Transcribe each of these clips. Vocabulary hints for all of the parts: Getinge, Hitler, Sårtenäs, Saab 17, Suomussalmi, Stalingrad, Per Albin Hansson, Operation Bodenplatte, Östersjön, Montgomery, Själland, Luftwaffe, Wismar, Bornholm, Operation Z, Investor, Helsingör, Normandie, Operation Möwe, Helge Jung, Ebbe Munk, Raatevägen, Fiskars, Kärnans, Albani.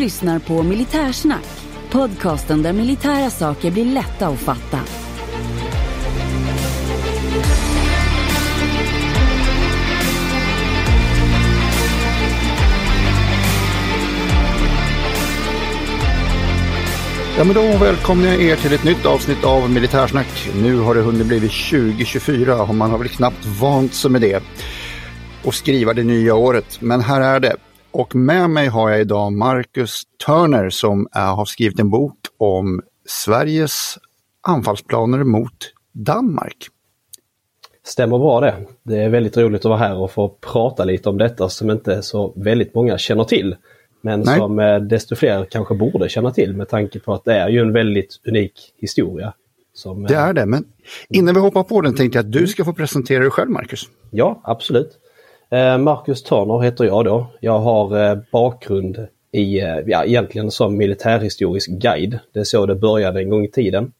lyssnar på Militärsnack, podcasten där militära saker blir lätta att fatta. Ja, men då välkomnar jag er till ett nytt avsnitt av Militärsnack. Nu har det hunnit blivit 2024 och man har väl knappt vant sig med det och skriva det nya året. Men här är det. Och med mig har jag idag Marcus Törner som har skrivit en bok om Sveriges anfallsplaner mot Danmark. Stämmer bra det. Det är väldigt roligt att vara här och få prata lite om detta som inte så väldigt många känner till. Men nej, som desto fler kanske borde känna till med tanke på att det är ju en väldigt unik historia. Som, det är det, men innan vi hoppar på den tänkte jag att du ska få presentera dig själv, Marcus. Ja, absolut. Marcus Törner heter jag då. Jag har bakgrund i, egentligen som militärhistorisk guide. Det är så det började en gång i tiden.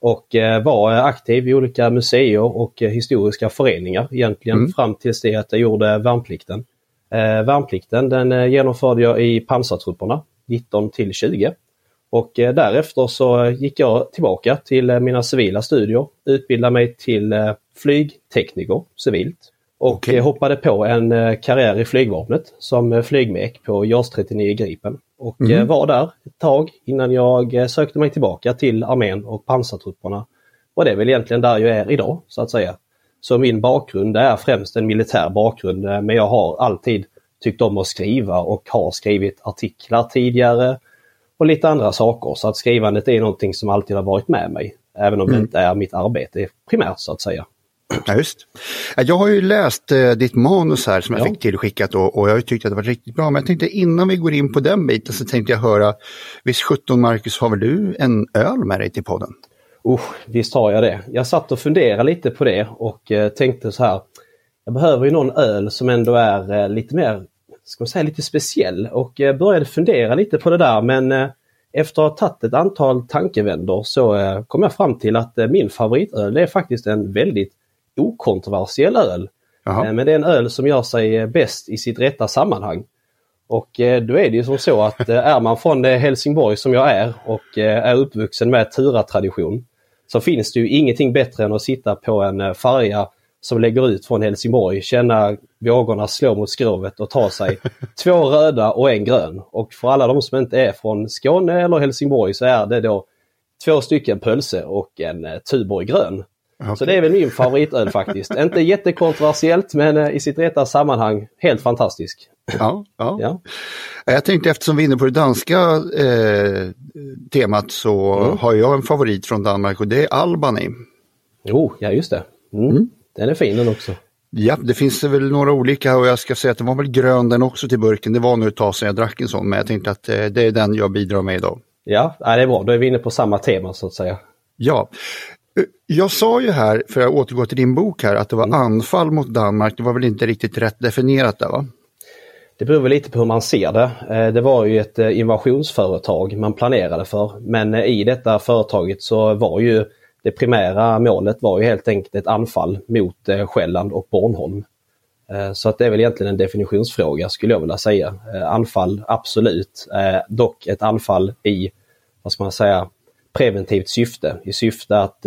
Och var aktiv i olika museer och historiska föreningar egentligen fram tills det att jag gjorde värnplikten. Värnplikten den genomförde jag i pansartrupperna 19-20 och därefter så gick jag tillbaka till mina civila studier, utbildade mig till flygtekniker civilt och hoppade på en karriär i flygvapnet som flygmek på JAS-39 Gripen och var där ett tag innan jag sökte mig tillbaka till armén och pansartrupperna och det är väl egentligen där jag är idag så att säga. Så min bakgrund är främst en militär bakgrund, men jag har alltid tyckt om att skriva och har skrivit artiklar tidigare och lite andra saker. Så att skrivandet är någonting som alltid har varit med mig, även om det inte är mitt arbete primärt så att säga. Ja, just. Jag har ju läst ditt manus här som jag fick tillskickat och jag tyckte att det var riktigt bra. Men jag tänkte innan vi går in på den biten så tänkte jag höra, visst 17 Marcus, har väl du en öl med dig till podden? Visst har jag det. Jag satt och funderade lite på det och tänkte så här. Jag behöver ju någon öl som ändå är lite mer, ska man säga, lite speciell. Och jag började fundera lite på det där. Men efter att ha tagit ett antal tankevändor så kom jag fram till att min favoritöl är faktiskt en väldigt okontroversiell öl. Men det är en öl som gör sig bäst i sitt rätta sammanhang. Och då är det ju som så att är man från Helsingborg som jag är och är uppvuxen med Tura-tradition, så finns det ju ingenting bättre än att sitta på en färja som lägger ut från Helsingborg, känna vågorna slå mot skrovet och ta sig 2 röda och 1 grön. Och för alla de som inte är från Skåne eller Helsingborg så är det då 2 stycken pölse och en Tuborg grön. Okay. Så det är väl min favoritöl faktiskt. Inte jättekontroversiellt men i sitt rätta sammanhang helt fantastisk. Ja. Jag tänkte eftersom vi är inne på det danska temat så har jag en favorit från Danmark och det är Albani. Ja just det. Den är fin den också. Ja, det finns väl några olika och jag ska säga att det var väl grön den också till burken. Det var nu ett tag sedan jag drack en sån men jag tänkte att det är den jag bidrar med idag. Ja, det är bra. Då är vi inne på samma tema så att säga. Ja. Jag sa ju här, för jag återgår till din bok här, att det var anfall mot Danmark. Det var väl inte riktigt rätt definierat där va? Det beror väl lite på hur man ser det. Det var ju ett invasionsföretag man planerade för. Men i detta företaget så var ju det primära målet var ju helt enkelt ett anfall mot Själland och Bornholm. Så att det är väl egentligen en definitionsfråga skulle jag vilja säga. Anfall, absolut. Dock ett anfall i, vad ska man säga, preventivt syfte, i syfte att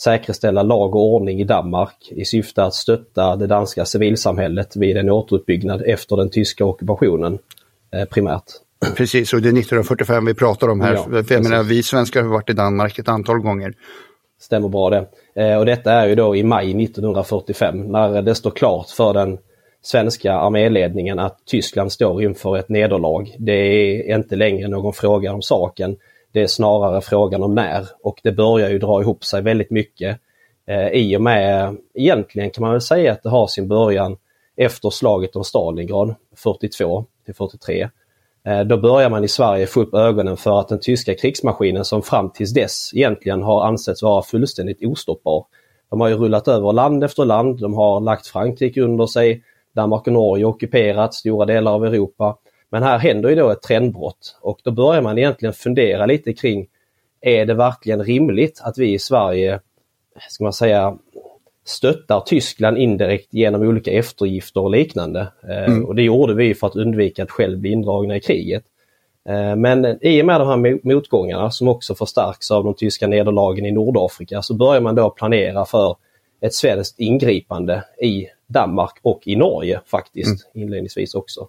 säkerställa lag och ordning i Danmark, i syfte att stötta det danska civilsamhället vid en återuppbyggnad efter den tyska ockupationen primärt. Precis, och det är 1945 vi pratar om här. Ja, jag menar, vi svenskar har varit i Danmark ett antal gånger. Stämmer bra det. Och detta är ju då i maj 1945 när det står klart för den svenska arméledningen att Tyskland står inför ett nederlag. Det är inte längre någon fråga om saken. Det är snarare frågan om när och det börjar ju dra ihop sig väldigt mycket i och med, egentligen kan man väl säga att det har sin början efter slaget om Stalingrad 42-43. Då börjar man i Sverige få upp ögonen för att den tyska krigsmaskinen som fram tills dess egentligen har ansetts vara fullständigt ostoppbar. De har ju rullat över land efter land, de har lagt Frankrike under sig, Danmark och Norge ockuperat stora delar av Europa. Men här händer ju då ett trendbrott och då börjar man egentligen fundera lite kring, är det verkligen rimligt att vi i Sverige, ska man säga, stöttar Tyskland indirekt genom olika eftergifter och liknande. Och det gjorde vi för att undvika att själv bli indragna i kriget. Men i och med de här motgångarna som också förstärks av de tyska nederlagen i Nordafrika så börjar man då planera för ett svenskt ingripande i Danmark och i Norge faktiskt inledningsvis också.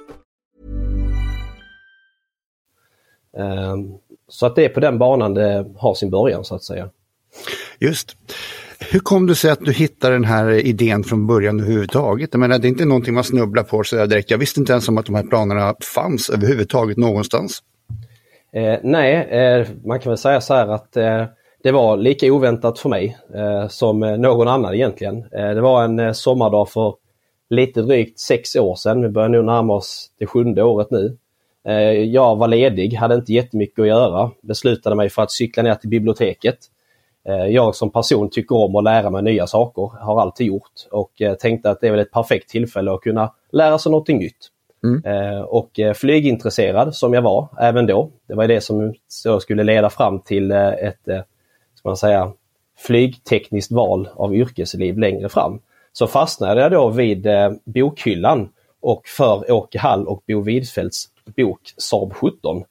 Så att det är på den banan det har sin början så att säga. Just. Hur kom du sig att du hittade den här idén från början överhuvudtaget? Jag menar, det är inte någonting man snubblar på så där direkt. Jag visste inte ens om att de här planerna fanns överhuvudtaget någonstans. Nej, man kan väl säga så här att det var lika oväntat för mig som någon annan egentligen. Det var en sommardag för lite drygt 6 år sedan. Vi börjar nu närma oss det 7:e året nu. Jag var ledig, hade inte jättemycket att göra. Beslutade mig för att cykla ner till biblioteket. Jag som person tycker om att lära mig nya saker, har alltid gjort. Och tänkte att det är väl ett perfekt tillfälle att kunna lära sig någonting nytt. Och flygintresserad som jag var även då. Det var det som skulle leda fram till ett ska man säga, flygtekniskt val av yrkesliv längre fram. Så fastnade jag då vid bokhyllan och för Åke Hall och Bo Widfeldts bok Saab 17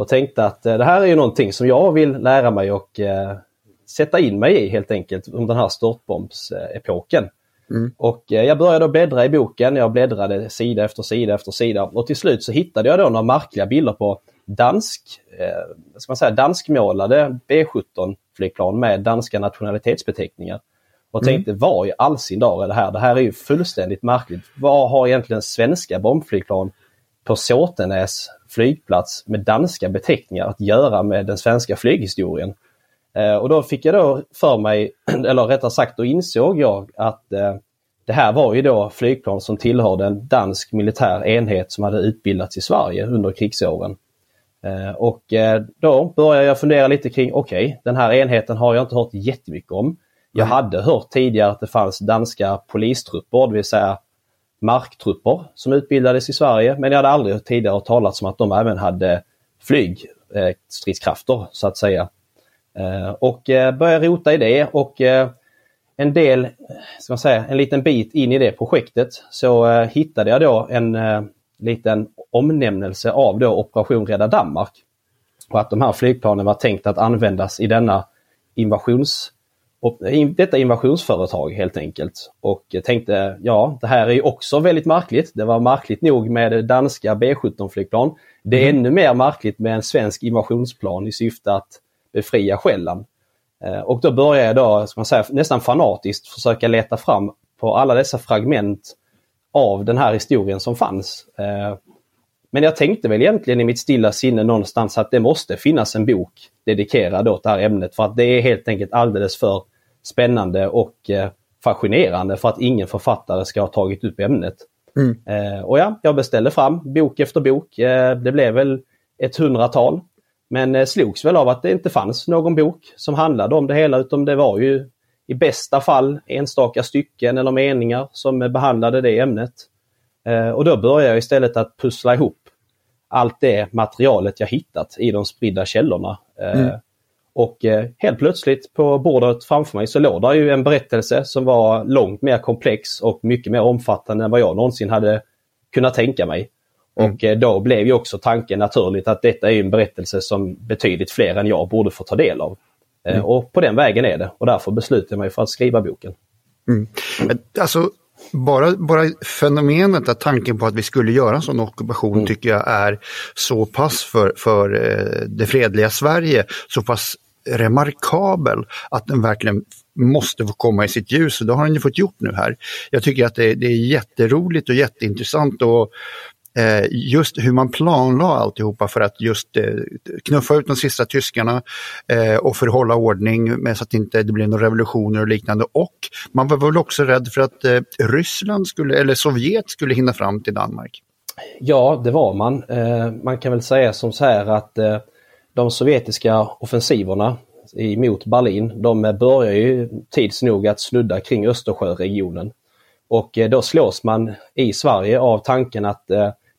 och tänkte att det här är ju någonting som jag vill lära mig och sätta in mig i helt enkelt om den här störtbombsepoken. Och jag började bläddra i boken, jag bläddrade sida efter sida efter sida och till slut så hittade jag då några märkliga bilder på danskmålade B-17-flygplan med danska nationalitetsbeteckningar. Och tänkte, vad i all sin dag är det här? Det här är ju fullständigt märkligt. Vad har egentligen svenska bombflygplan på Sårtenäs flygplats med danska beteckningar att göra med den svenska flyghistorien? Och då fick jag då för mig, eller rättare sagt då insåg jag att det här var ju då flygplan som tillhörde en dansk militär enhet som hade utbildats i Sverige under krigsåren. Och då började jag fundera lite kring, okej, den här enheten har jag inte hört jättemycket om. Jag hade hört tidigare att det fanns danska polistrupper, det vill säga marktrupper som utbildades i Sverige. Men jag hade aldrig tidigare talat som att de även hade flygstridskrafter så att säga. Och började rota i det och en del, ska man säga, en liten bit in i det projektet så hittade jag då en liten omnämnelse av då Operation Rädda Danmark. Och att de här flygplanen var tänkt att användas i denna detta invasionsföretag helt enkelt. Och jag tänkte, ja, det här är ju också väldigt märkligt. Det var märkligt nog med danska B-17-flygplan. Det är ännu mer märkligt med en svensk invasionsplan i syfte att befria Själland. Och då började jag då, ska man säga, nästan fanatiskt försöka leta fram på alla dessa fragment av den här historien som fanns. Men jag tänkte väl egentligen i mitt stilla sinne någonstans att det måste finnas en bok dedikerad åt det här ämnet för att det är helt enkelt alldeles för spännande och fascinerande för att ingen författare ska ha tagit upp ämnet. Och ja, jag beställde fram bok efter bok. Det blev väl 100-tal men slogs väl av att det inte fanns någon bok som handlade om det hela utan det var ju i bästa fall enstaka stycken eller meningar som behandlade det ämnet. Och då började jag istället att pussla ihop allt det materialet jag hittat i de spridda källorna. Och helt plötsligt på bordet framför mig så låg där ju en berättelse som var långt mer komplex och mycket mer omfattande än vad jag någonsin hade kunnat tänka mig. Och då blev ju också tanken naturligt att detta är en berättelse som betydligt fler än jag borde få ta del av. Och på den vägen är det. Och därför beslutade jag mig för att skriva boken. Alltså... Bara fenomenet att tanken på att vi skulle göra en sån ockupation tycker jag är så pass för det fredliga Sverige så pass remarkabel att den verkligen måste få komma i sitt ljus och det har den ju fått gjort nu här. Jag tycker att det är jätteroligt och jätteintressant och just hur man planlade alltihopa för att just knuffa ut de sista tyskarna och förhålla ordning med så att inte det blir några revolutioner och liknande. Och man var väl också rädd för att Ryssland skulle, eller Sovjet skulle hinna fram till Danmark. Ja, det var man. Man kan väl säga som så här att de sovjetiska offensiverna emot Berlin, de börjar ju tids nog att snudda kring Östersjöregionen. Och då slås man i Sverige av tanken att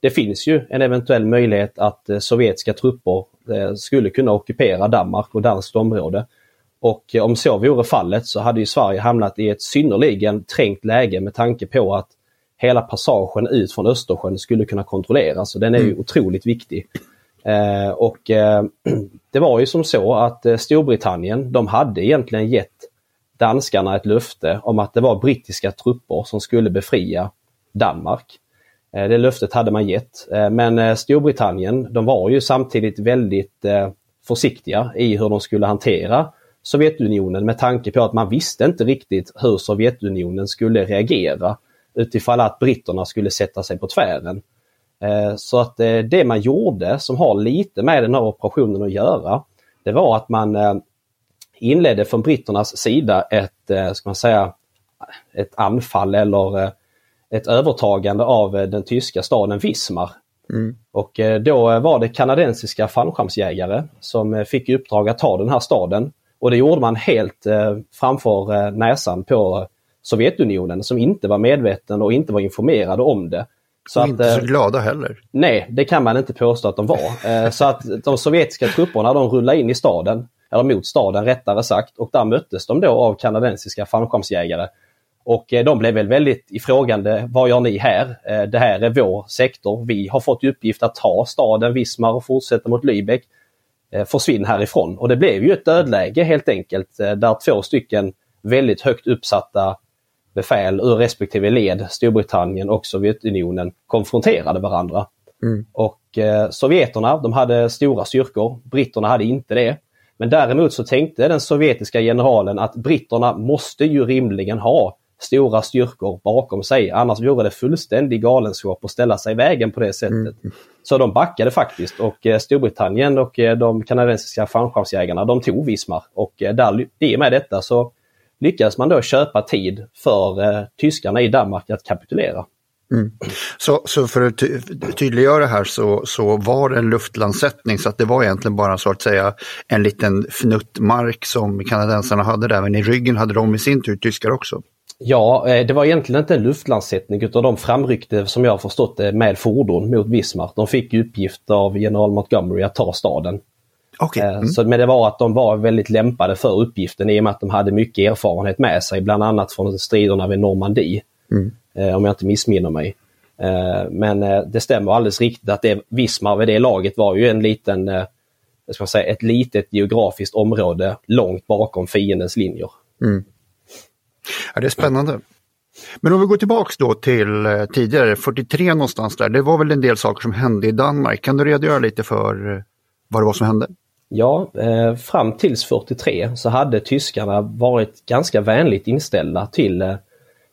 det finns ju en eventuell möjlighet att sovjetiska trupper skulle kunna ockupera Danmark och danskt område. Och om så vore fallet så hade ju Sverige hamnat i ett synnerligen trängt läge med tanke på att hela passagen ut från Östersjön skulle kunna kontrolleras. Så den är ju otroligt viktig. Det var ju som så att Storbritannien, de hade egentligen gett danskarna ett löfte om att det var brittiska trupper som skulle befria Danmark. Det löftet hade man gett. Men Storbritannien, de var ju samtidigt väldigt försiktiga i hur de skulle hantera Sovjetunionen med tanke på att man visste inte riktigt hur Sovjetunionen skulle reagera utifall att britterna skulle sätta sig på tvären. Så att det man gjorde som har lite med den här operationen att göra, det var att man inledde från britternas sida ett anfall eller ett övertagande av den tyska staden Wismar. Mm. Och då var det kanadensiska fallskärmsjägare som fick i uppdrag att ta den här staden. Och det gjorde man helt framför näsan på Sovjetunionen som inte var medveten och inte var informerade om det. Så att, inte så glada heller. Nej, det kan man inte påstå att de var. Så att de sovjetiska trupperna, de rullade in i staden, eller mot staden rättare sagt. Och där möttes de då av kanadensiska fallskärmsjägare. Och de blev väl väldigt ifrågande, vad gör ni här? Det här är vår sektor. Vi har fått uppgift att ta staden Wismar och fortsätta mot Lübeck. Försvinn härifrån. Och det blev ju ett dödläge helt enkelt där två stycken väldigt högt uppsatta befäl ur respektive led, Storbritannien och Sovjetunionen, konfronterade varandra. Mm. Och sovjeterna, de hade stora styrkor. Britterna hade inte det. Men däremot så tänkte den sovjetiska generalen att britterna måste ju rimligen ha stora styrkor bakom sig. Annars vore det fullständig galenskap att ställa sig i vägen på det sättet. Mm. Så de backade faktiskt. Och Storbritannien och de kanadensiska fallskärmsjägarna, de tog Wismar. Och där, i och med detta så lyckades man då köpa tid för tyskarna i Danmark att kapitulera. Mm. Så för att tydliggöra här så var det en luftlandsättning, så att det var egentligen bara så att säga en liten fnuttmark som kanadensarna hade där, men i ryggen hade de i sin tur tyskar också. Ja, det var egentligen inte en luftlandsättning utan de framryckte, som jag har förstått det, med fordon mot Wismar. De fick uppgift av general Montgomery att ta staden. Okay. Mm. Så, men det var att de var väldigt lämpade för uppgiften i och med att de hade mycket erfarenhet med sig, bland annat från striderna vid Normandie, om jag inte missminner mig. Men det stämmer alldeles riktigt att Wismar vid det laget var ju en liten, ett litet geografiskt område långt bakom fiendens linjer. Mm. Ja, det är spännande. Men om vi går tillbaka då till tidigare, 43 någonstans där, det var väl en del saker som hände i Danmark. Kan du redogöra lite för vad det var som hände? Ja, fram tills 43 så hade tyskarna varit ganska vänligt inställda till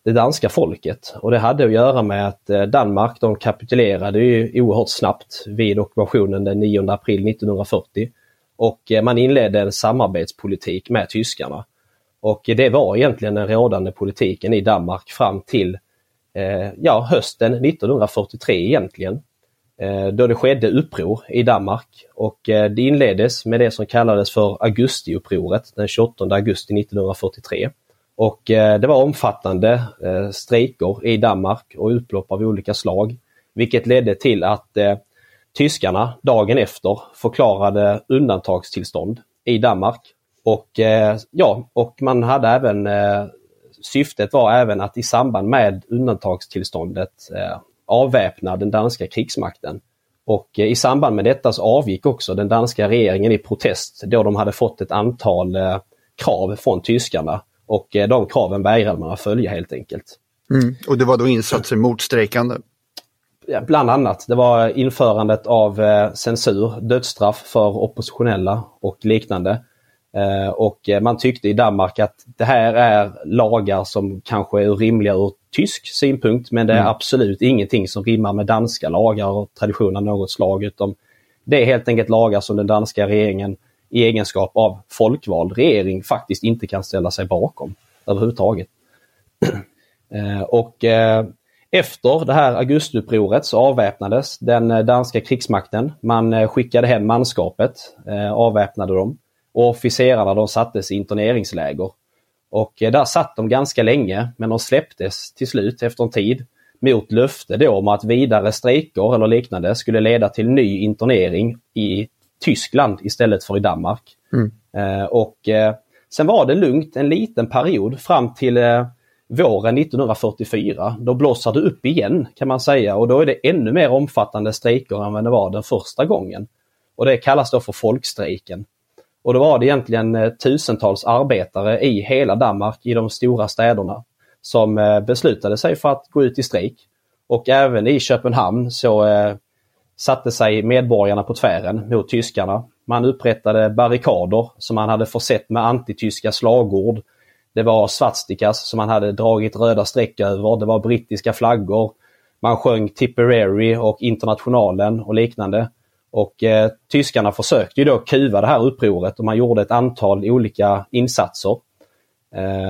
det danska folket. Och det hade att göra med att Danmark, de kapitulerade ju oerhört snabbt vid ockupationen den 9 april 1940. Och man inledde en samarbetspolitik med tyskarna. Och det var egentligen den rådande politiken i Danmark fram till hösten 1943 egentligen. Då det skedde uppror i Danmark, och det inleddes med det som kallades för augustiupproret den 28 augusti 1943. Och det var omfattande strejker i Danmark och utlopp av olika slag, vilket ledde till att tyskarna dagen efter förklarade undantagstillstånd i Danmark. Och man hade även, syftet var även att i samband med undantagstillståndet avväpna den danska krigsmakten. Och i samband med detta så avgick också den danska regeringen i protest då de hade fått ett antal krav från tyskarna, och de kraven vägrade man att följa helt enkelt. Mm. Och det var då insatser mot strejkande? Ja, bland annat. Det var införandet av censur, dödsstraff för oppositionella och liknande. Och man tyckte i Danmark att det här är lagar som kanske är rimliga ur tysk synpunkt, men det är absolut ingenting som rimmar med danska lagar och traditioner något slag, utan det är helt enkelt lagar som den danska regeringen i egenskap av folkvald regering faktiskt inte kan ställa sig bakom överhuvudtaget. Och Efter det här augustiupproret så avväpnades den danska krigsmakten. Man skickade hem manskapet, avväpnade dem. Och officerarna, de sattes i interneringsläger. Och där satt de ganska länge, men de släpptes till slut efter en tid mot löfte då om att vidare strejker eller liknande skulle leda till ny internering i Tyskland istället för i Danmark. Mm. Och sen var det lugnt en liten period fram till våren 1944. Då blossade det upp igen kan man säga, och då är det ännu mer omfattande strejker än det var den första gången. Och det kallas då för folkstrejken. Och då var det egentligen tusentals arbetare i hela Danmark i de stora städerna som beslutade sig för att gå ut i strejk. Och även i Köpenhamn så satte sig medborgarna på tvären mot tyskarna. Man upprättade barrikader som man hade försett med antityska slagord. Det var svastikas som man hade dragit röda streck över. Det var brittiska flaggor. Man sjöng Tipperary och Internationalen och liknande. Och tyskarna försökte ju då kuva det här upproret och man gjorde ett antal olika insatser.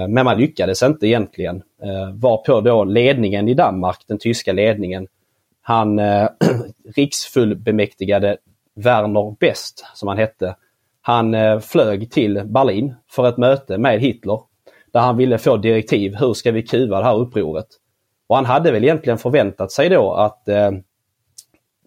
Men man lyckades inte egentligen. Varpå då ledningen i Danmark, den tyska ledningen, han riksfullbemäktigade Werner Best som han hette. Han flög till Berlin för ett möte med Hitler där han ville få direktiv, hur ska vi kuva det här upproret? Och han hade väl egentligen förväntat sig då att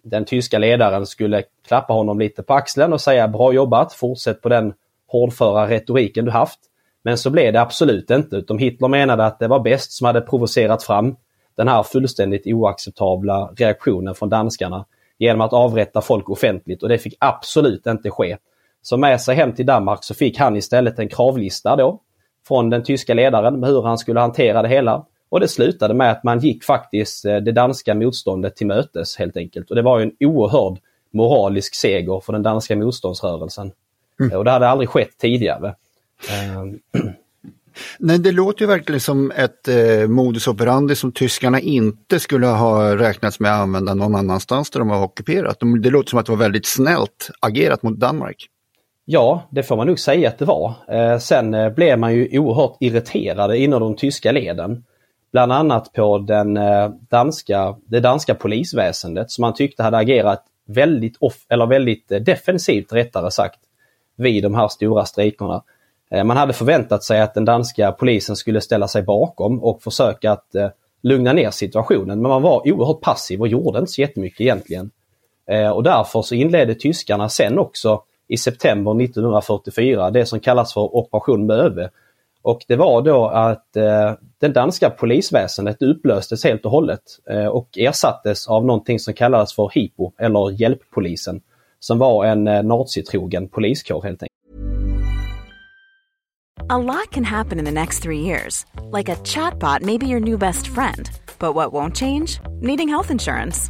den tyska ledaren skulle klappa honom lite på axeln och säga bra jobbat, fortsätt på den hårdföra retoriken du haft. Men så blev det absolut inte, utan Hitler menade att det var Best som hade provocerat fram den här fullständigt oacceptabla reaktionen från danskarna genom att avrätta folk offentligt, och det fick absolut inte ske. Så med sig hem till Danmark så fick han istället en kravlista då från den tyska ledaren med hur han skulle hantera det hela. Och det slutade med att man gick faktiskt det danska motståndet till mötes helt enkelt. Och det var ju en oerhörd moralisk seger för den danska motståndsrörelsen. Mm. Och det hade aldrig skett tidigare. Nej, det låter ju verkligen som ett modus operandi som tyskarna inte skulle ha räknats med att använda någon annanstans där de har ockuperat. Det låter som att det var väldigt snällt agerat mot Danmark. Ja, det får man nog säga att det var. Sen blev man ju oerhört irriterade inom de tyska leden. Bland annat på det danska polisväsendet som man tyckte hade agerat väldigt defensivt rättare sagt vid de här stora strejkerna. Man hade förväntat sig att den danska polisen skulle ställa sig bakom och försöka att lugna ner situationen, men man var oerhört passiv och gjorde inte så jättemycket egentligen. Och därför så inledde tyskarna sen också i september 1944 det som kallas för Operation Möwe. Och det var då att den danska polisväsendet upplöstes helt och hållet och ersattes av någonting som kallades för HIPO eller hjälppolisen som var en nazitrogen poliskår helt enkelt. A lot can happen in the next 3 years. Like a chatbot may be your new best friend. But what won't change? Needing health insurance.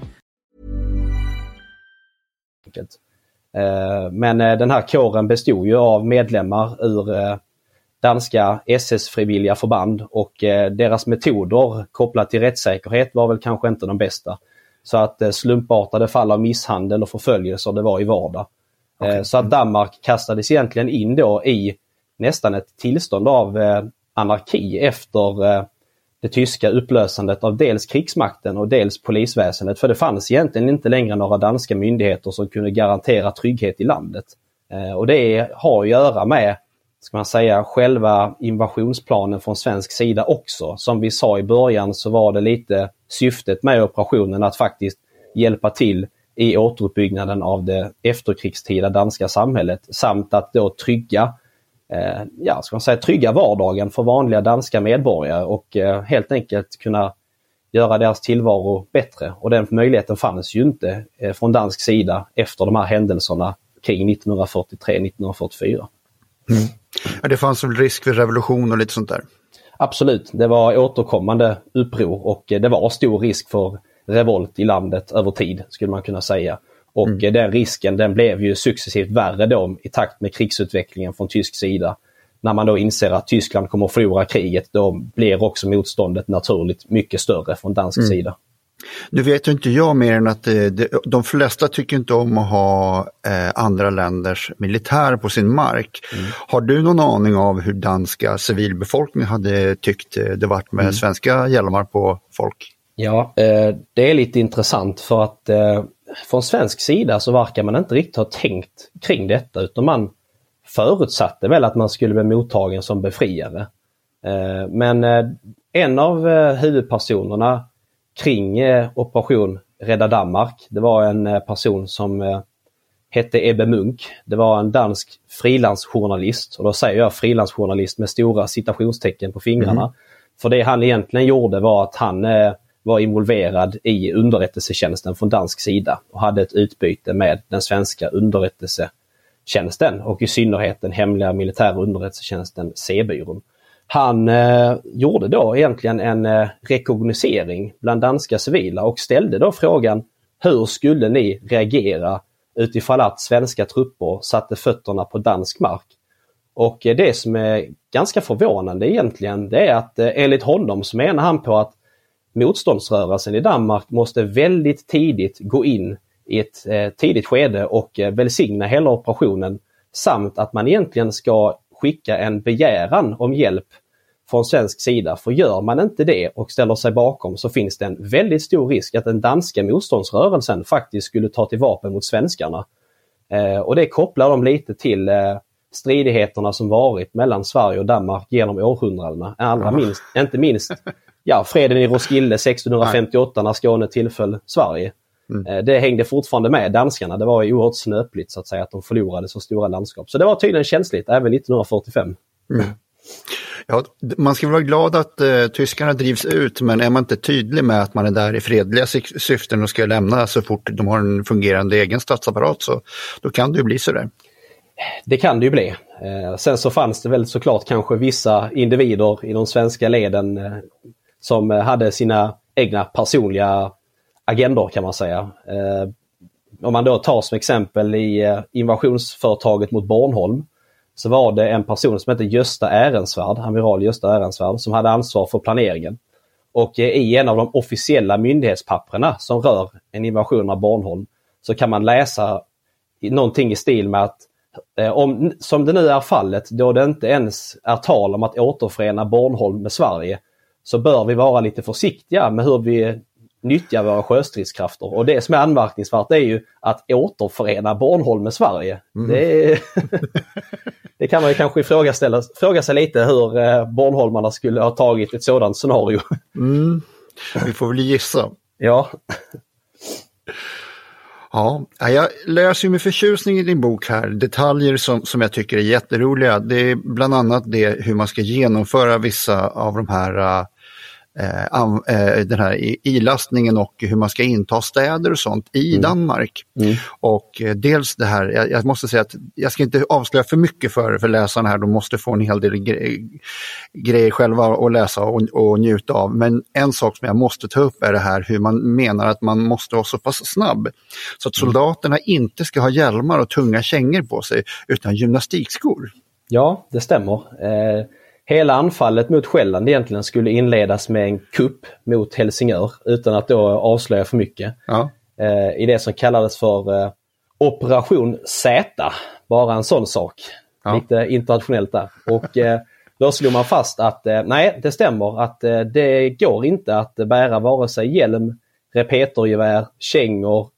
Men den här kåren bestod ju av medlemmar ur danska SS-frivilliga förband och deras metoder kopplat till rättssäkerhet var väl kanske inte de bästa. Så att slumpartade fall av misshandel och förföljelser, det var i vardag. Okay. Så att Danmark kastades egentligen in då i nästan ett tillstånd av anarki efter det tyska upplösandet av dels krigsmakten och dels polisväsendet. För det fanns egentligen inte längre några danska myndigheter som kunde garantera trygghet i landet. Och det har att göra med, ska man säga, själva invasionsplanen från svensk sida också. Som vi sa i början så var det lite syftet med operationen att faktiskt hjälpa till i återuppbyggnaden av det efterkrigstida danska samhället, samt att då trygga trygga vardagen för vanliga danska medborgare och helt enkelt kunna göra deras tillvaro bättre. Och den möjligheten fanns ju inte från dansk sida efter de här händelserna kring 1943-1944. Mm. Ja, det fanns en risk för revolution och lite sånt där. Absolut, det var återkommande uppror och det var stor risk för revolt i landet över tid, skulle man kunna säga. Och den risken, den blev ju successivt värre då i takt med krigsutvecklingen från tysk sida. När man då inser att Tyskland kommer att förlora kriget, då blir också motståndet naturligt mycket större från dansk sida. Nu vet ju inte jag mer än att de flesta tycker inte om att ha andra länders militär på sin mark. Mm. Har du någon aning av hur danska civilbefolkningen hade tyckt det varit med svenska hjälmar på folk? Ja, det är lite intressant för att från svensk sida så verkar man inte riktigt ha tänkt kring detta, utan man förutsatte väl att man skulle bli mottagen som befriare. Men en av huvudpersonerna kring Operation Rädda Danmark, det var en person som hette Ebbe Munk. Det var en dansk frilansjournalist, och då säger jag frilansjournalist med stora citationstecken på fingrarna. Mm. För det han egentligen gjorde var att han var involverad i underrättelsetjänsten från dansk sida och hade ett utbyte med den svenska underrättelsetjänsten och i synnerhet den hemliga militära underrättelsetjänsten C-byrån. Han gjorde då egentligen en rekognosering bland danska civila och ställde då frågan: hur skulle ni reagera utifall att svenska trupper satte fötterna på dansk mark? Och det som är ganska förvånande egentligen, det är att enligt honom så menar han på att motståndsrörelsen i Danmark måste väldigt tidigt gå in i ett tidigt skede och välsigna hela operationen, samt att man egentligen ska skicka en begäran om hjälp från svensk sida. För gör man inte det och ställer sig bakom, så finns det en väldigt stor risk att den danska motståndsrörelsen faktiskt skulle ta till vapen mot svenskarna. Och det kopplar de lite till stridigheterna som varit mellan Sverige och Danmark genom århundradena. Inte minst freden i Roskilde 1658 när Skåne tillföll Sverige. Det hängde fortfarande med danskarna. Det var ju oerhört snöpligt så att säga att de förlorade så stora landskap. Så det var tydligen känsligt även 1945. Mm. Ja, man ska vara glad att tyskarna drivs ut, men är man inte tydlig med att man är där i fredliga syften och ska lämna så fort de har en fungerande egen statsapparat, så då kan det ju bli så där. Det kan det ju bli. Sen så fanns det väl såklart kanske vissa individer i de svenska leden som hade sina egna personliga agendor, kan man säga. Om man då tar som exempel i invasionsföretaget mot Bornholm, så var det en person som hette Gösta Ärensvärd, amiral Gösta Ärensvärd, som hade ansvar för planeringen. Och i en av de officiella myndighetspapperna som rör en invasion av Bornholm så kan man läsa någonting i stil med att om, som det nu är fallet, då det inte ens är tal om att återförena Bornholm med Sverige, så bör vi vara lite försiktiga med hur vi nyttjar våra sjöstridskrafter. Och det som är anmärkningsvärt är ju att återförena Bornholm med Sverige. Det kan man ju kanske fråga sig lite hur bornholmarna skulle ha tagit ett sådant scenario. Vi får väl gissa. Ja. Ja, jag läser ju med förtjusning i din bok här detaljer som jag tycker är jätteroliga. Det är bland annat det hur man ska genomföra vissa av de här, den här ilastningen och hur man ska inta städer och sånt i Danmark. Och dels det här, jag måste säga att jag ska inte avslöja för mycket för läsarna här, de måste få en hel del grejer själva att läsa och njuta av, men en sak som jag måste ta upp är det här hur man menar att man måste vara så pass snabb så att soldaterna inte ska ha hjälmar och tunga kängor på sig utan gymnastikskor. Ja, det stämmer. Hela anfallet mot Själland egentligen skulle inledas med en kupp mot Helsingör, utan att då avslöja för mycket. Ja. I det som kallades för Operation Z, bara en sån sak. Ja. Lite internationellt där. Och då slog man fast att nej, det stämmer att det går inte att bära vare sig hjälm, repetergevär, kängor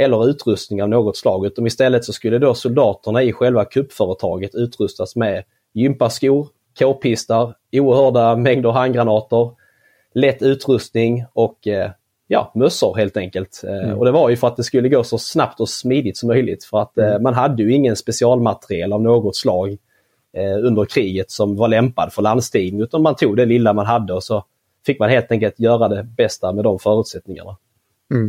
eller utrustning av något slag. Utan istället så skulle då soldaterna i själva kuppföretaget utrustas med gympaskor, k-pistar, oerhörda mängder handgranater, lätt utrustning och ja, mössor helt enkelt. Och det var ju för att det skulle gå så snabbt och smidigt som möjligt, för att man hade ju ingen specialmateriel av något slag under kriget som var lämpad för landstigning, utan man tog det lilla man hade och så fick man helt enkelt göra det bästa med de förutsättningarna. Mm.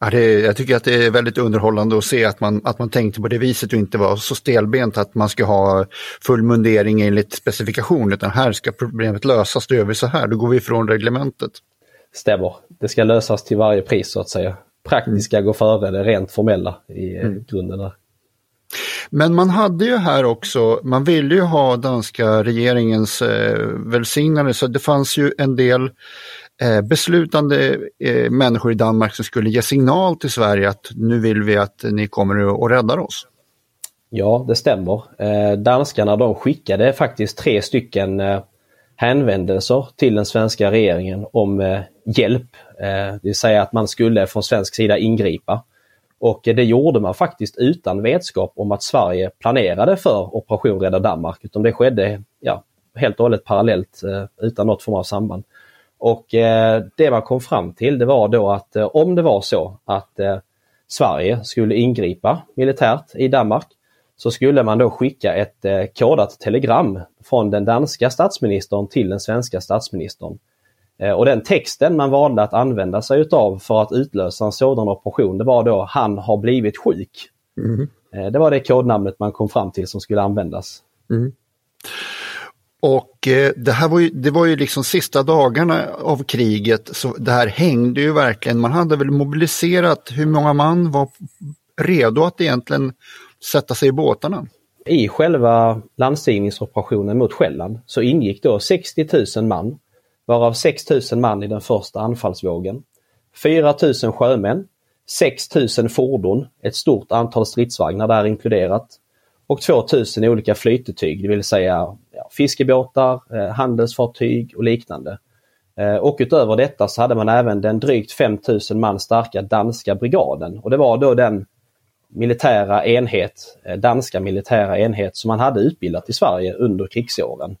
Ja, jag tycker att det är väldigt underhållande att se att man tänkte på det viset och inte var så stelbent att man ska ha full mundering enligt specifikation, utan här ska problemet lösas, det gör vi så här, då går vi ifrån reglementet. Stämmer, det ska lösas till varje pris så att säga. Praktiska går före det rent formella i grunden där. Men man hade ju här också, man ville ju ha danska regeringens välsignande, så det fanns ju en del beslutande människor i Danmark som skulle ge signal till Sverige att nu vill vi att ni kommer och räddar oss. Ja, det stämmer. Danskarna, de skickade faktiskt 3 stycken hänvändelser till den svenska regeringen om hjälp. Det vill säga att man skulle från svensk sida ingripa. Och det gjorde man faktiskt utan vetskap om att Sverige planerade för Operation Rädda Danmark, utan det skedde helt och hållet parallellt utan något form av samband. Och det man kom fram till, det var då att om det var så att Sverige skulle ingripa militärt i Danmark, så skulle man då skicka ett kodat telegram från den danska statsministern till den svenska statsministern. Och den texten man valde att använda sig utav för att utlösa en sådan operation, det var då "han har blivit sjuk". Det var det kodnamnet man kom fram till som skulle användas. Och det var ju liksom sista dagarna av kriget, så det här hängde ju verkligen. Man hade väl mobiliserat, hur många man var redo att egentligen sätta sig i båtarna? I själva landstigningsoperationen mot Själland så ingick då 60 000 man, varav 6 000 man i den första anfallsvågen, 4 000 sjömän, 6 000 fordon, ett stort antal stridsvagnar där inkluderat, och 2 000 olika flytetyg, det vill säga fiskebåtar, handelsfartyg och liknande. Och utöver detta så hade man även den drygt 5 000 man starka danska brigaden. Och det var då den danska militära enhet som man hade utbildat i Sverige under krigsåren.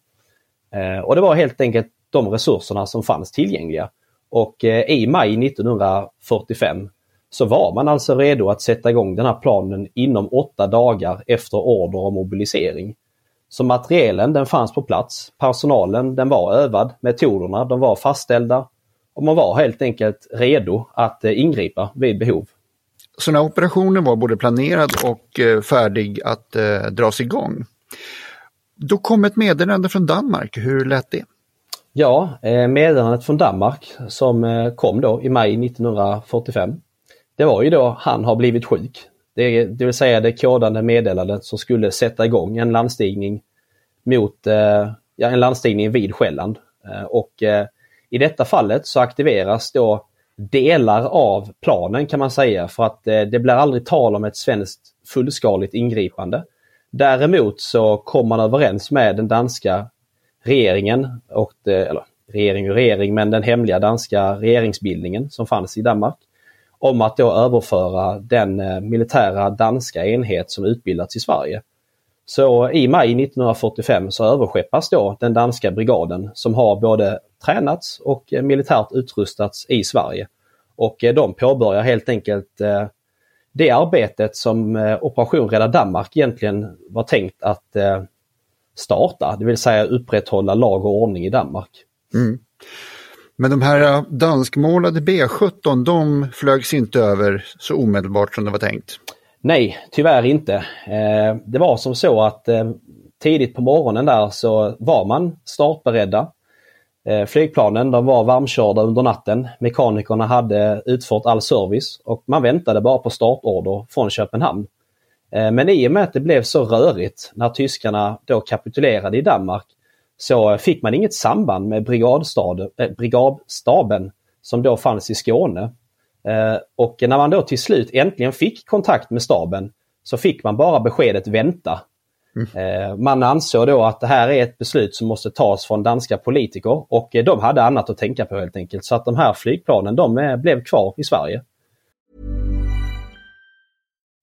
Och det var helt enkelt de resurserna som fanns tillgängliga. Och i maj 1945 så var man alltså redo att sätta igång den här planen inom 8 dagar efter order och mobilisering. Så materielen, den fanns på plats, personalen, den var övad, metoderna, de var fastställda och man var helt enkelt redo att ingripa vid behov. Så när operationen var både planerad och färdig att dras igång, då kom ett meddelande från Danmark. Hur lät det? Ja, meddelandet från Danmark som kom då i maj 1945, det var ju då "han har blivit sjuk". Det vill säga det kodande meddelandet som skulle sätta igång en landstigning vid Själland. Och i detta fallet så aktiveras då delar av planen, kan man säga, för att det blir aldrig tal om ett svenskt fullskaligt ingripande. Däremot så kom man överens med den danska regeringen men den hemliga danska regeringsbildningen som fanns i Danmark, om att då överföra den militära danska enhet som utbildats i Sverige. Så i maj 1945 så överskeppas då den danska brigaden som har både tränats och militärt utrustats i Sverige. Och de påbörjar helt enkelt det arbetet som Operation Rädda Danmark egentligen var tänkt att starta, det vill säga upprätthålla lag och ordning i Danmark. Mm. Men de här danskmålade B-17, de flögs inte över så omedelbart som det var tänkt? Nej, tyvärr inte. Det var som så att tidigt på morgonen där så var man startberedda. Flygplanen, de var varmkörda under natten. Mekanikerna hade utfört all service och man väntade bara på startorder från Köpenhamn. Men i och med att det blev så rörigt när tyskarna då kapitulerade i Danmark, så fick man inget samband med brigadstaben som då fanns i Skåne. Och när man då till slut äntligen fick kontakt med staben, så fick man bara beskedet "vänta". Man ansåg då att det här är ett beslut som måste tas från danska politiker, och de hade annat att tänka på helt enkelt. Så att de här flygplanen, de blev kvar i Sverige.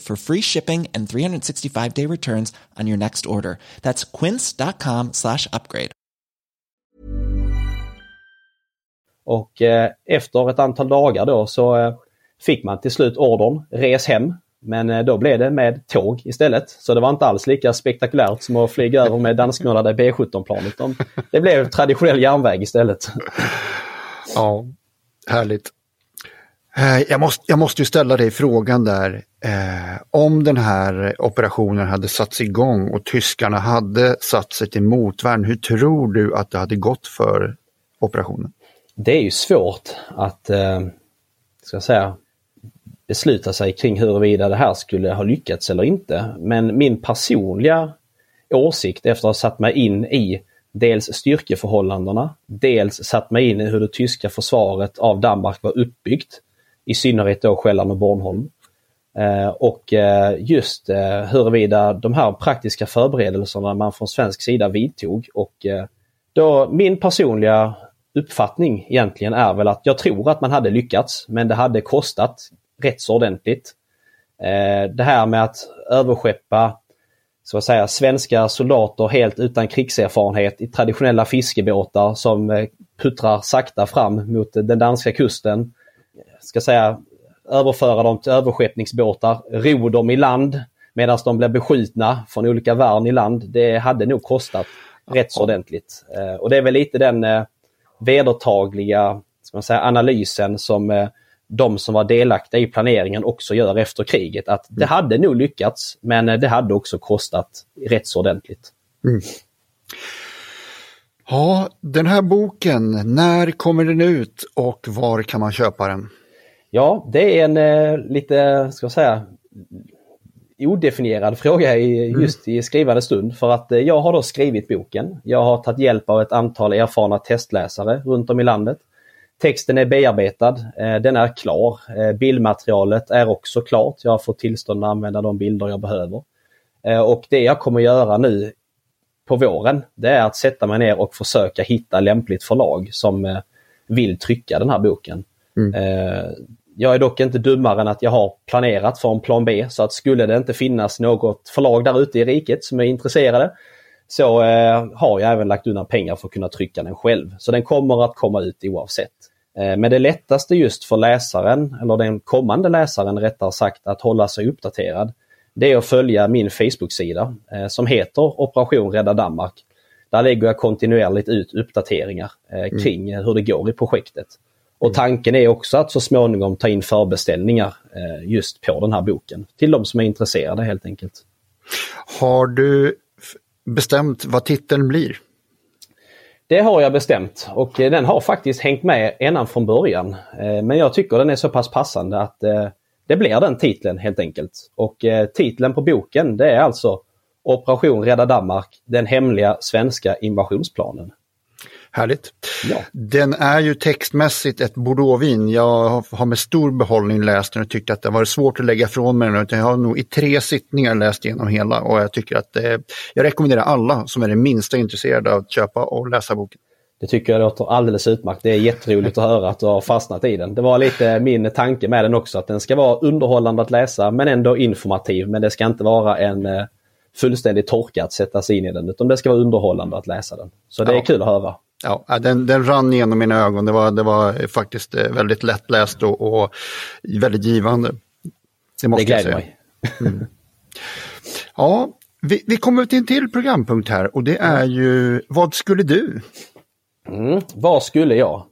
for free shipping and 365-day returns on your next order. That's quince.com/upgrade. Och efter ett antal dagar då så fick man till slut ordern, res hem. Men då blev det med tåg istället. Så det var inte alls lika spektakulärt som att flyga över med dansknullade B-17-plan. Utan det blev traditionell järnväg istället. Ja, härligt. Jag måste ju ställa dig frågan där. Om den här operationen hade satts igång och tyskarna hade satt sig till motvärn, hur tror du att det hade gått för operationen? Det är ju svårt att besluta sig kring huruvida det här skulle ha lyckats eller inte. Men min personliga åsikt efter att ha satt mig in i dels styrkeförhållandena, dels satt mig in i hur det tyska försvaret av Danmark var uppbyggt, i synnerhet då Själland och Bornholm. Och just huruvida de här praktiska förberedelserna man från svensk sida vidtog. Och då min personliga uppfattning egentligen är väl att jag tror att man hade lyckats, men det hade kostat rätt så ordentligt. Det här med att överskeppa svenska soldater helt utan krigserfarenhet i traditionella fiskebåtar som puttrar sakta fram mot den danska kusten. Överföra dem till överskeppningsbåtar, ro dem i land medan de blir beskjutna från olika värn i land. Det hade nog kostat rätt så ordentligt. Och det är väl lite den vedertagliga analysen som de som var delaktiga i planeringen också gör efter kriget. Att det hade nog lyckats, men det hade också kostat rätt så ordentligt. Mm. Ja, den här boken, när kommer den ut och var kan man köpa den? Ja, det är en odefinierad fråga i skrivande stund. För att jag har då skrivit boken. Jag har tagit hjälp av ett antal erfarna testläsare runt om i landet. Texten är bearbetad, den är klar. Bildmaterialet är också klart. Jag har fått tillstånd att använda de bilder jag behöver. Och det jag kommer göra nu på våren, det är att sätta mig ner och försöka hitta lämpligt förlag som vill trycka den här boken. Jag är dock inte dummare än att jag har planerat för en plan B, så att skulle det inte finnas något förlag där ute i riket som är intresserade, så har jag även lagt undan pengar för att kunna trycka den själv. Så den kommer att komma ut oavsett. Men det lättaste just för läsaren, eller den kommande läsaren rättare sagt, att hålla sig uppdaterad, det är att följa min Facebook-sida som heter Operation Rädda Danmark. Där lägger jag kontinuerligt ut uppdateringar kring hur det går i projektet. Och tanken är också att så småningom ta in förbeställningar just på den här boken. Till de som är intresserade helt enkelt. Har du bestämt vad titeln blir? Det har jag bestämt. Och den har faktiskt hängt med ända från början. Men jag tycker den är så pass passande att det blir den titeln helt enkelt. Och titeln på boken, det är alltså Operation Rädda Danmark, den hemliga svenska invasionsplanen. Härligt. Ja. Den är ju textmässigt ett bordeauxvin. Jag har med stor behållning läst den och tyckte att det var svårt att lägga från mig den. Jag har nog i 3 sittningar läst igenom hela, och jag tycker att jag rekommenderar alla som är det minsta intresserade att köpa och läsa boken. Det tycker jag låter alldeles utmärkt. Det är jätteroligt att höra att du har fastnat i den. Det var lite min tanke med den också, att den ska vara underhållande att läsa men ändå informativ. Men det ska inte vara en fullständigt torka att sätta sig in i den, utan det ska vara underhållande att läsa den. Så det är kul att höra. Ja, den rann genom mina ögon. Det var faktiskt väldigt lättläst och väldigt givande. Det gläder mig. Mm. Ja, vi kommer till en till programpunkt här, och det är ju, vad skulle du? Vad skulle jag?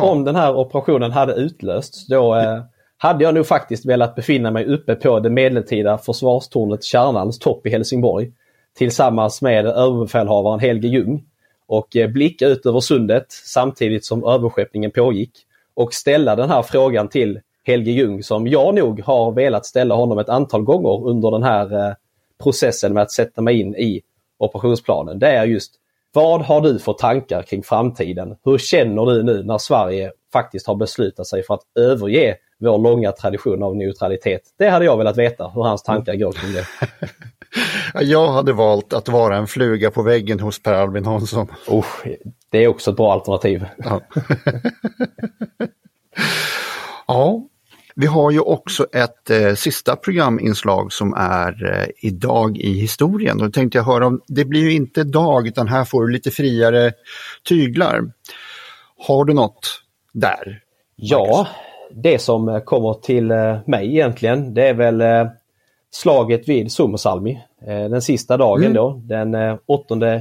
Om den här operationen hade utlösts, då hade jag nog faktiskt velat befinna mig uppe på det medeltida försvarstornet Kärnans topp i Helsingborg tillsammans med överbefälhavaren Helge Jung, och blicka ut över sundet samtidigt som överskeppningen pågick och ställa den här frågan till Helge Jung, som jag nog har velat ställa honom ett antal gånger under den här processen med att sätta mig in i operationsplanen. Det är just, vad har du för tankar kring framtiden? Hur känner du nu när Sverige faktiskt har beslutat sig för att överge vår långa tradition av neutralitet. Det hade jag velat veta, hur hans tankar går kring det. Jag hade valt att vara en fluga på väggen hos Per Albin Hansson. Oh, det är också ett bra alternativ. Ja. Ja. Vi har ju också ett sista programinslag som är idag i historien. Då tänkte jag höra om, det blir ju inte dag utan här får du lite friare tyglar. Har du något där, Marcus? Ja, det som kommer till mig egentligen, det är väl slaget vid Suomussalmi. Den sista dagen då, den 8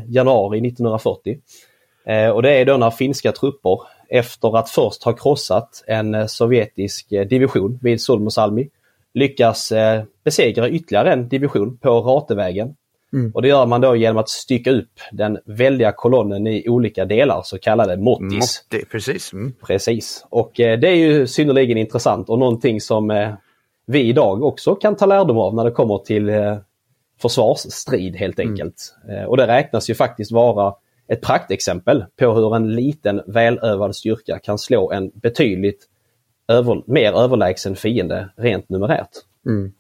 januari 1940. Och det är då när finska trupper, efter att först ha krossat en sovjetisk division vid Suomussalmi, lyckas besegra ytterligare en division på Raatevägen. Mm. Och det gör man då genom att stycka upp den väldiga kolonnen i olika delar, så kallade Mottis. Precis. Mm. Precis. Och det är ju synnerligen intressant och någonting som vi idag också kan ta lärdom av när det kommer till försvarsstrid helt enkelt. Och det räknas ju faktiskt vara ett praktexempel på hur en liten välövad styrka kan slå en betydligt mer överlägsen fiende rent numerärt. Mm.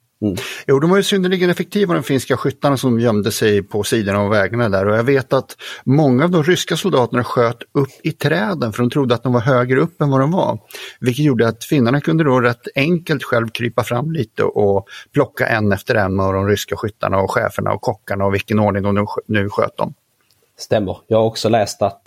Jo, de var ju synnerligen effektiva, de finska skyttarna som gömde sig på sidorna av vägarna där. Och jag vet att många av de ryska soldaterna sköt upp i träden för de trodde att de var högre upp än vad de var. Vilket gjorde att finnarna kunde då rätt enkelt själv krypa fram lite och plocka en efter en av de ryska skyttarna och cheferna och kockarna och vilken ordning de nu sköt dem. Stämmer. Jag har också läst att,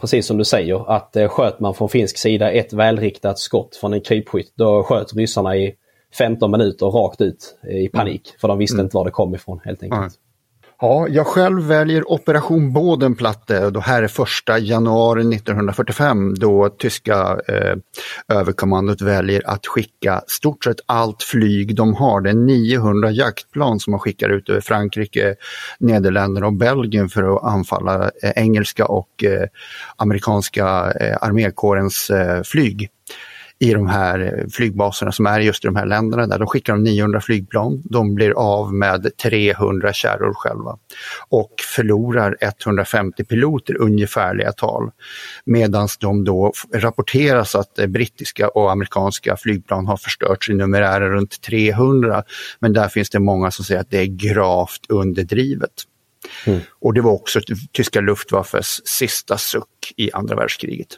precis som du säger, att sköt man från finsk sida ett välriktat skott från en krypskytt, då sköt ryssarna i 15 minuter rakt ut i panik, för de visste inte var det kom ifrån helt enkelt. Ja, jag själv väljer Operation Bodenplatte. Då här är 1 januari 1945 då tyska överkommandot väljer att skicka stort sett allt flyg de har. Det är 900 jaktplan som man skickar ut över Frankrike, Nederländerna och Belgien för att anfalla engelska och amerikanska armékårens flyg i de här flygbaserna som är just i de här länderna där. De skickar de 900 flygplan, de blir av med 300 kärror själva och förlorar 150 piloter ungefärliga tal, medan de då rapporteras att brittiska och amerikanska flygplan har förstört sin numerära runt 300, men där finns det många som säger att det är gravt underdrivet. Och det var också tyska Luftwaffes sista suck i andra världskriget.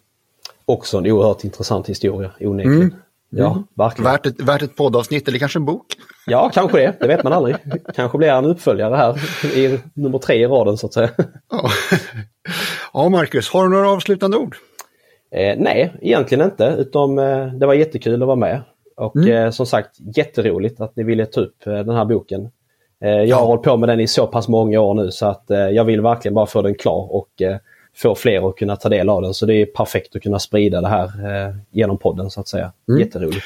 Också en oerhört intressant historia, onekligen. Ja, verkligen. Värt ett poddavsnitt eller kanske en bok? Ja, kanske det. Det vet man aldrig. Kanske blir en uppföljare här i nummer 3 i raden, så att säga. Ja, Marcus, har du några avslutande ord? Nej, egentligen inte. Utom det var jättekul att vara med. Och som sagt, jätteroligt att ni ville ta upp den här boken. Jag har hållit på med den i så pass många år nu, så att jag vill verkligen bara få den klar och få fler att kunna ta del av den. Så det är perfekt att kunna sprida det här genom podden, så att säga. Jätteroligt.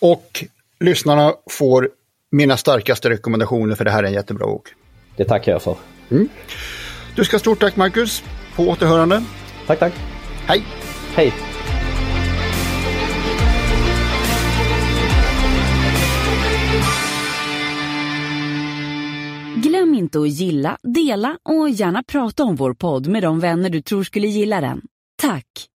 Och lyssnarna får mina starkaste rekommendationer, för det här är en jättebra bok. Det tackar jag för. Du ska stort tack, Marcus. På återhörande. Tack. Hej. Hej. Glöm inte att gilla, dela och gärna prata om vår podd med de vänner du tror skulle gilla den. Tack!